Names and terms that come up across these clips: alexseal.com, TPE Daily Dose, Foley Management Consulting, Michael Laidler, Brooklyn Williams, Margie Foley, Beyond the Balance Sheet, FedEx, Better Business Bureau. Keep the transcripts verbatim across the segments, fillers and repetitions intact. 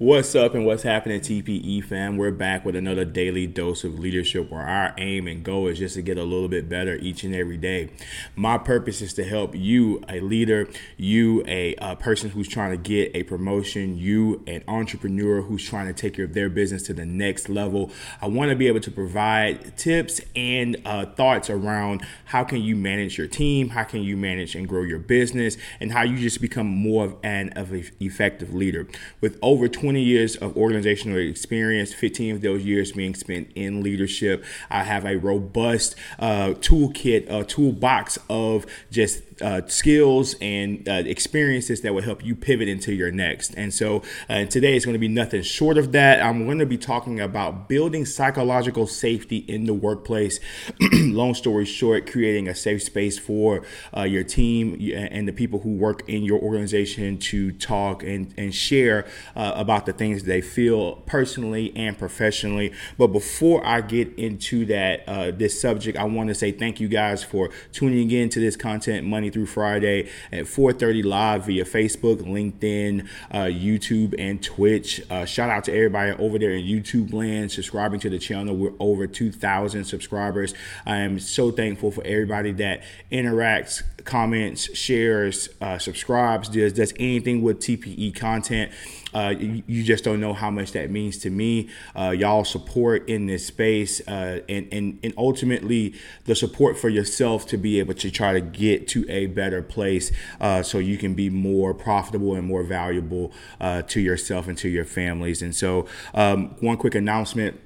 What's up and what's happening, T P E fam? We're back with another daily dose of leadership, where our aim and goal is just to get a little bit better each and every day. My purpose is to help you, a leader, you, a, a person who's trying to get a promotion, you, an entrepreneur who's trying to take your, their business to the next level. I want to be able to provide tips and uh, thoughts around how can you manage your team, how can you manage and grow your business, and how you just become more of an of an effective leader. With over twenty years of organizational experience, fifteen of those years being spent in leadership, I have a robust uh, toolkit, a toolbox of just uh, skills and uh, experiences that will help you pivot into your next. And so uh, today is going to be nothing short of that. I'm going to be talking about building psychological safety in the workplace. Long story short, creating a safe space for uh, your team and the people who work in your organization to talk and, and share uh, about the things they feel personally and professionally. But before I get into that, uh, this subject, I want to say thank you guys for tuning in to this content Monday through Friday at four thirty live via Facebook, LinkedIn, uh, YouTube, and Twitch. Uh, shout out to everybody over there in YouTube land subscribing to the channel. We're over two thousand subscribers. I am so thankful for everybody that interacts, comments, shares, uh, subscribes, does, does anything with T P E content. Uh, you just don't know how much that means to me. Uh, y'all support in this space uh, and, and, and ultimately the support for yourself to be able to try to get to a better place uh, so you can be more profitable and more valuable uh, to yourself and to your families. And so um, one quick announcement.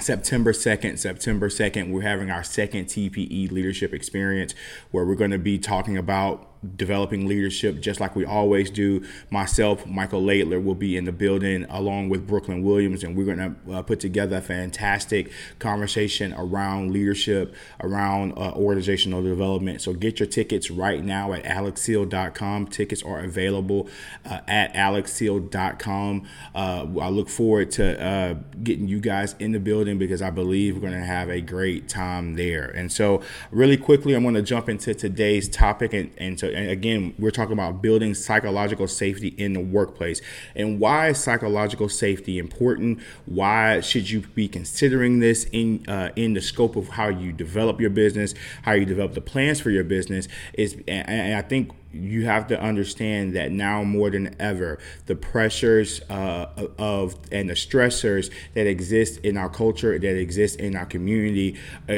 September second, September second, we're having our second T P E leadership experience, where we're going to be talking about developing leadership just like we always do. Myself, Michael Laidler, will be in the building along with Brooklyn Williams, and we're going to uh, put together a fantastic conversation around leadership, around uh, organizational development. So get your tickets right now at alex seal dot com. Tickets are available uh, at alex seal dot com. Uh, I look forward to uh, getting you guys in the building, because I believe we're going to have a great time there. And so really quickly, I'm going to jump into today's topic. And, and so And again, we're talking about building psychological safety in the workplace. And why is psychological safety important? Why should you be considering this in uh, in the scope of how you develop your business, how you develop the plans for your business? Is and, and I think you have to understand that now more than ever, the pressures uh, of and the stressors that exist in our culture, that exist in our community,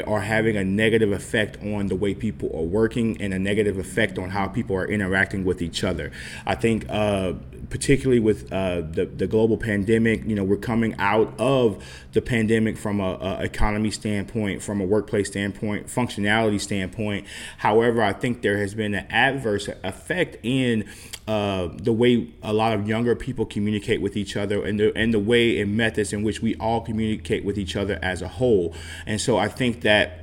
are having a negative effect on the way people are working and a negative effect on how people are interacting with each other. I think uh, particularly with uh, the, the global pandemic, you know, we're coming out of the pandemic from a, a economy standpoint, from a workplace standpoint, functionality standpoint. However, I think there has been an adverse effect in uh, the way a lot of younger people communicate with each other, and the and the way and methods in which we all communicate with each other as a whole. And so I think that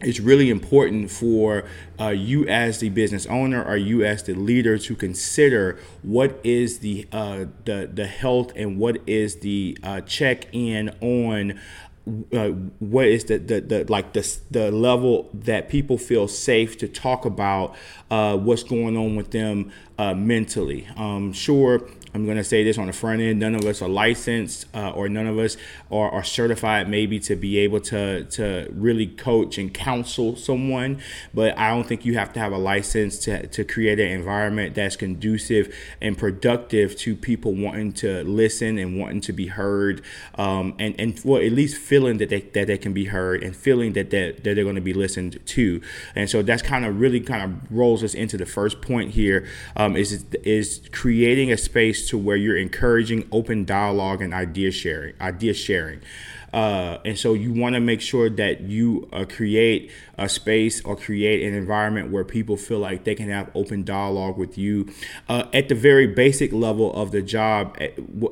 it's really important for uh, you as the business owner or you as the leader to consider what is the uh, the the health and what is the uh, check in on. Uh, what is the, the, the like the, the level that people feel safe to talk about uh, what's going on with them uh, mentally. Um, sure, I'm going to say this on the front end. None of us are licensed uh, or none of us are, are certified maybe to be able to, to really coach and counsel someone. But I don't think you have to have a license to, to create an environment that's conducive and productive to people wanting to listen and wanting to be heard um, and, and well, at least feel feeling that they that they can be heard and feeling that that, that they're going to be listened to. And so that's kind of really kind of rolls us into the first point here, um, is is creating a space to where you're encouraging open dialogue and idea sharing, idea sharing. Uh, and so you want to make sure that you uh, create a space or create an environment where people feel like they can have open dialogue with you uh, at the very basic level of the job,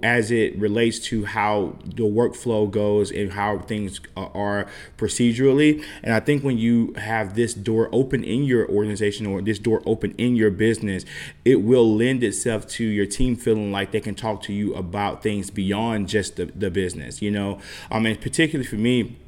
as it relates to how the workflow goes and how things are procedurally. And I think when you have this door open in your organization or this door open in your business, it will lend itself to your team feeling like they can talk to you about things beyond just the, the business, you know. Um, And particularly for me,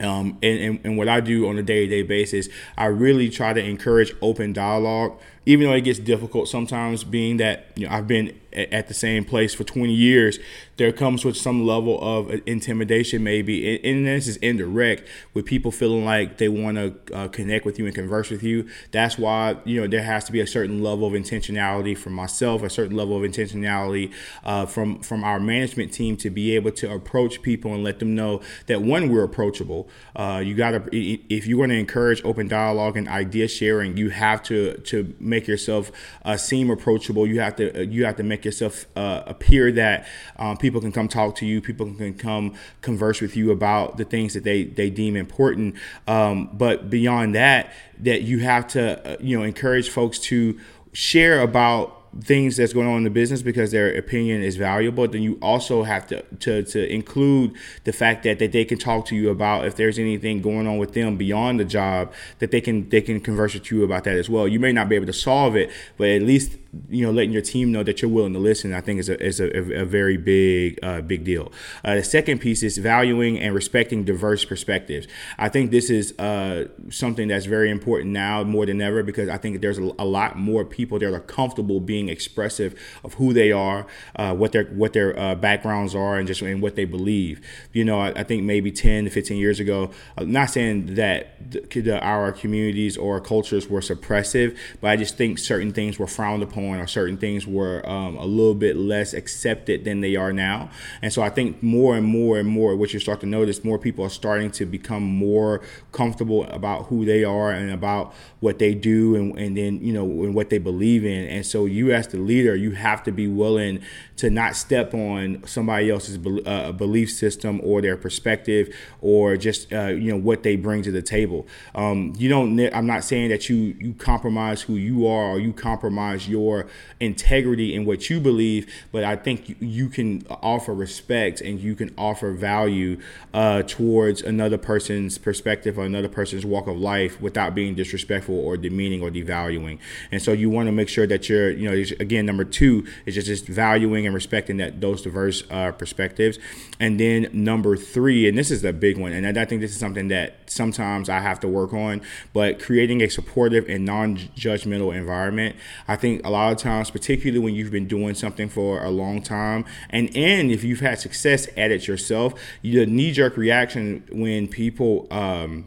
um, and, and, and what I do on a day-to-day basis, I really try to encourage open dialogue, even though it gets difficult sometimes, being that, you know, I've been at the same place for twenty years, there comes with some level of intimidation maybe, and this is indirect, with people feeling like they want to uh, connect with you and converse with you. That's why, you know, there has to be a certain level of intentionality from myself, a certain level of intentionality uh, from, from our management team to be able to approach people and let them know that, one, we're approachable. Uh, you got to, if you're going to encourage open dialogue and idea sharing, you have to to make yourself uh, seem approachable. You have to you have to make yourself uh, appear that um, people can come talk to you, people can come converse with you about the things that they they deem important. Um, but beyond that, that you have to uh, you know encourage folks to share about things that's going on in the business because their opinion is valuable. Then you also have to, to to include the fact that that they can talk to you about if there's anything going on with them beyond the job, that they can they can converse with you about that as well. You may not be able to solve it, but at least, you know, letting your team know that you're willing to listen, I think, is a is a, a very big uh, big deal. Uh, the second piece is valuing and respecting diverse perspectives. I think this is uh, something that's very important now more than ever, because I think there's a, a lot more people that are comfortable being expressive of who they are, uh, what their what their uh, backgrounds are, and just and what they believe. You know, I, I think maybe ten to fifteen years ago, I'm not saying that the, the, our communities or cultures were suppressive, but I just think certain things were frowned upon, or certain things were um, a little bit less accepted than they are now. And so I think more and more and more, what you start to notice, more people are starting to become more comfortable about who they are and about what they do, and, and then, you know, and what they believe in. And so you, as the leader, you have to be willing to not step on somebody else's be- uh, belief system or their perspective, or just, uh, you know, what they bring to the table. Um, you don't, I'm not saying that you, you compromise who you are, or you compromise your Your integrity in what you believe, but I think you, you can offer respect and you can offer value uh, towards another person's perspective or another person's walk of life without being disrespectful or demeaning or devaluing. And so you want to make sure that you're, you know, again, number two is just, just valuing and respecting that those diverse uh, perspectives. And then number three, and this is the big one, and I think this is something that sometimes I have to work on, but creating a supportive and non-judgmental environment. I think a lot A lot of times, particularly when you've been doing something for a long time, and and if you've had success at it yourself, your knee-jerk reaction when people um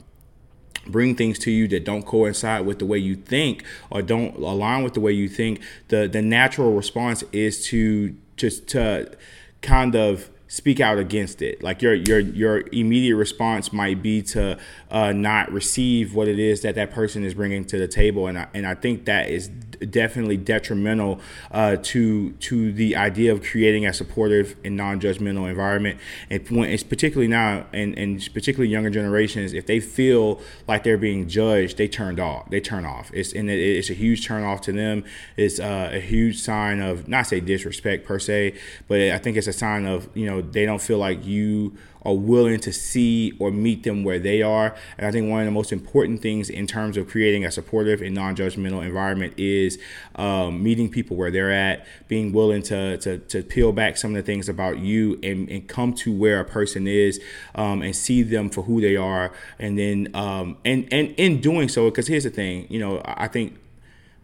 bring things to you that don't coincide with the way you think or don't align with the way you think, the the natural response is to just to kind of speak out against it. Like your your your immediate response might be to uh, not receive what it is that that person is bringing to the table, and I, and I think that is definitely detrimental uh, to to the idea of creating a supportive and non-judgmental environment. And when it's particularly now, and and particularly younger generations, if they feel like they're being judged, they turned off. They turn off. It's and it, it's a huge turn off to them. It's uh, a huge sign of, not say disrespect per se, but I think it's a sign of, you know, they don't feel like you are willing to see or meet them where they are. And I think one of the most important things in terms of creating a supportive and non-judgmental environment is um, meeting people where they're at, being willing to, to, to peel back some of the things about you and, and come to where a person is um, and see them for who they are. And then, um, and, and in doing so, because here's the thing, you know, I think,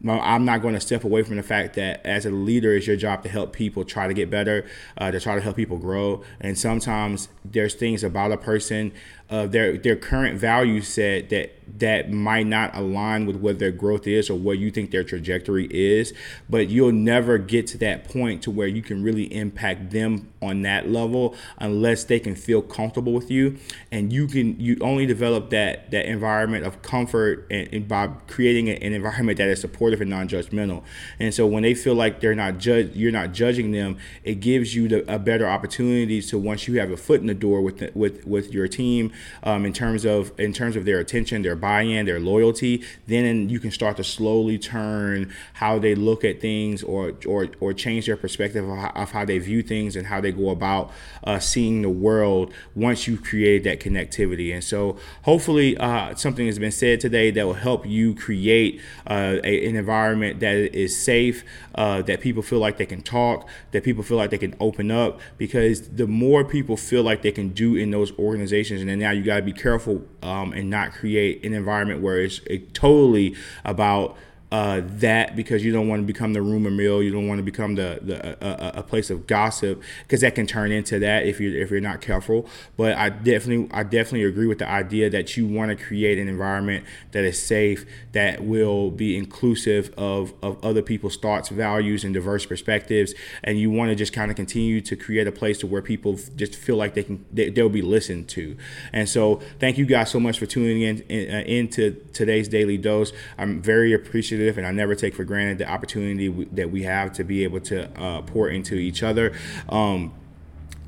I'm not going to step away from the fact that as a leader, it's your job to help people try to get better, uh, to try to help people grow. And sometimes there's things about a person, uh, their their current value set that that might not align with what their growth is or what you think their trajectory is. But you'll never get to that point to where you can really impact them on that level unless they can feel comfortable with you. And you can you only develop that that environment of comfort and, and by creating an environment that is supportive and non-judgmental. And so when they feel like they're not judged, you're not judging them, it gives you the, a better opportunity to, once you have a foot in the door with the, with with your team, um, in terms of in terms of their attention, their buy-in, their loyalty, then you can start to slowly turn how they look at things or or or change their perspective of how, of how they view things and how they go about uh, seeing the world once you've created that connectivity. And so hopefully uh, something has been said today that will help you create uh, a, an environment that is safe, uh, that people feel like they can talk, that people feel like they can open up, because the more people feel like they can do in those organizations, and then now you got to be careful um, and not create an environment where it's it totally about uh, that because you don't want to become the rumor mill. You don't want to become the, the a, a place of gossip, because that can turn into that if you if you're not careful. But I definitely I definitely agree with the idea that you want to create an environment that is safe, that will be inclusive of of other people's thoughts, values, and diverse perspectives. And you want to just kind of continue to create a place to where people just feel like they can they, they'll be listened to. And so thank you guys so much for tuning in, in uh, into today's Daily Dose. I'm very appreciative. And I never take for granted the opportunity w- that we have to be able to uh, pour into each other. Um,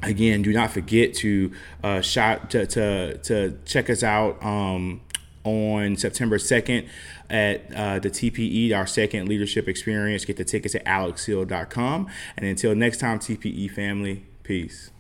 again, do not forget to uh, shop to, to to check us out um, on September second at uh, the T P E, our second leadership experience. Get the tickets at alex seal dot com. And until next time, T P E family, peace.